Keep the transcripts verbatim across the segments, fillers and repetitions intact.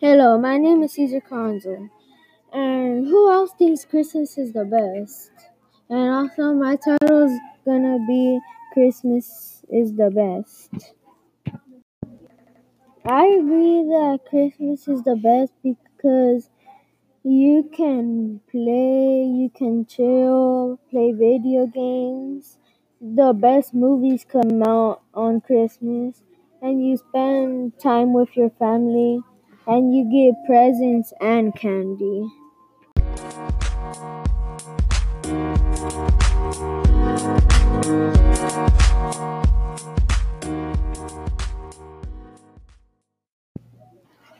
Hello, my name is Cesar Conzel. And who else thinks Christmas is the best? And also, my title is gonna be Christmas is the best. I agree that Christmas is the best because you can play, you can chill, play video games. The best movies come out on Christmas, and you spend time with your family. And you get presents and candy.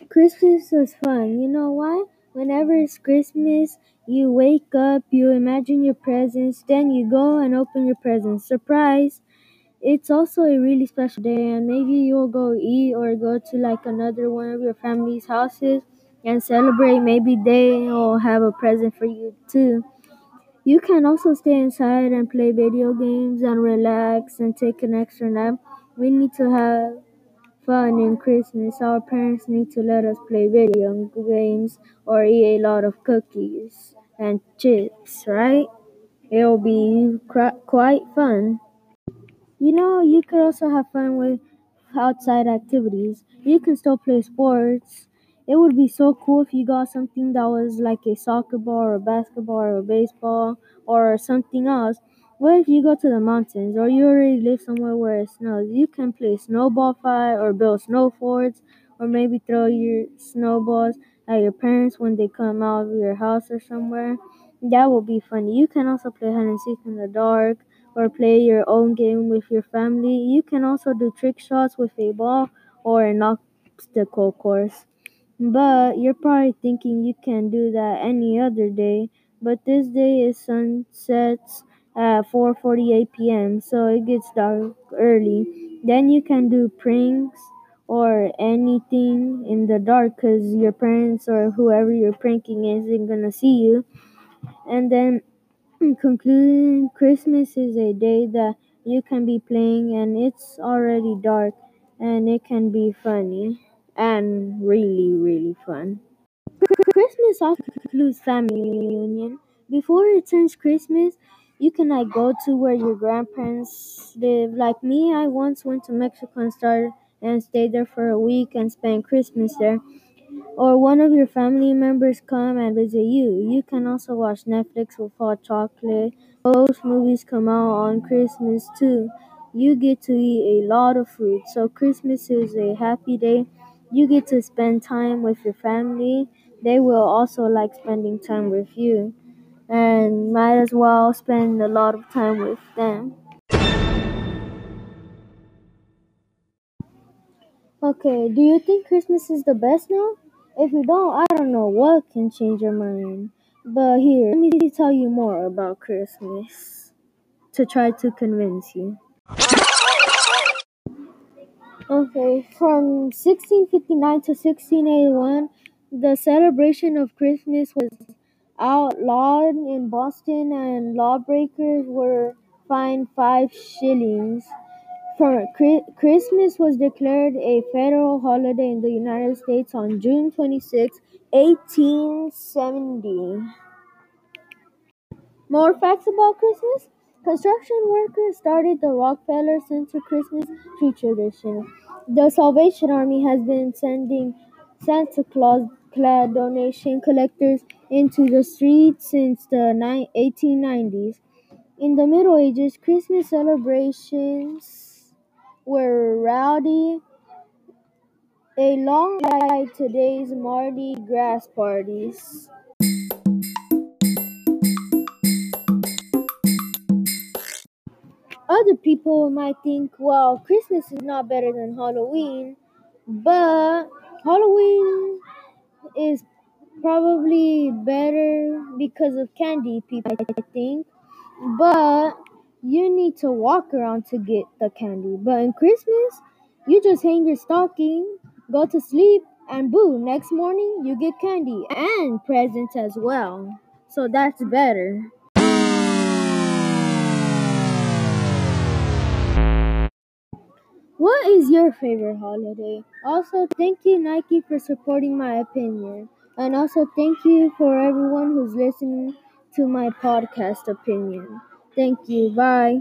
Christmas was fun. You know why? Whenever it's Christmas, you wake up, you imagine your presents, then you go and open your presents. Surprise! It's also a really special day, and maybe you'll go eat or go to like another one of your family's houses and celebrate. Maybe they'll have a present for you too. You can also stay inside and play video games and relax and take an extra nap. We need to have fun in Christmas. Our parents need to let us play video games or eat a lot of cookies and chips, right? It'll be cr- quite fun. You know, you could also have fun with outside activities. You can still play sports. It would be so cool if you got something that was like a soccer ball or a basketball or a baseball or something else. What if you go to the mountains or you already live somewhere where it snows? You can play snowball fight or build snow forts or maybe throw your snowballs at your parents when they come out of your house or somewhere. That would be funny. You can also play hide and seek in the dark or play your own game with your family. You can also do trick shots with a ball or an obstacle course. But you're probably thinking you can do that any other day. But this day is sunsets at four forty-eight p.m. so it gets dark early. Then you can do pranks or anything in the dark because your parents or whoever you're pranking isn't gonna see you. And then in conclusion, Christmas is a day that you can be playing and it's already dark and it can be funny and really, really fun. Christmas also includes family reunion. Before it turns Christmas, you can like go to where your grandparents live. Like me, I once went to Mexico and started and stayed there for a week and spent Christmas there. Or one of your family members come and visit you. You can also watch Netflix with hot chocolate. Most movies come out on Christmas too. You get to eat a lot of food. So Christmas is a happy day. You get to spend time with your family. They will also like spending time with you. And might as well spend a lot of time with them. Okay, do you think Christmas is the best now? If you don't, I don't know what can change your mind. But here, let me tell you more about Christmas to try to convince you. Okay, from sixteen fifty-nine to sixteen eighty-one, the celebration of Christmas was outlawed in Boston, and lawbreakers were fined five shillings. For Christmas was declared a federal holiday in the United States on June twenty-sixth, eighteen seventy. More facts about Christmas? Construction workers started the Rockefeller Center Christmas tree tradition. The Salvation Army has been sending Santa Claus clad donation collectors into the streets since the eighteen nineties. In the Middle Ages, Christmas celebrations were rowdy, a long like today's Mardi Gras parties. Other people might think, well, Christmas is not better than Halloween, but Halloween is probably better because of candy, people I think, but you need to walk around to get the candy. But in Christmas, you just hang your stocking, go to sleep, and boom, next morning you get candy and presents as well. So that's better. What is your favorite holiday? Also, thank you, Nike, for supporting my opinion. And also, thank you for everyone who's listening to my podcast opinion. Thank you. Bye.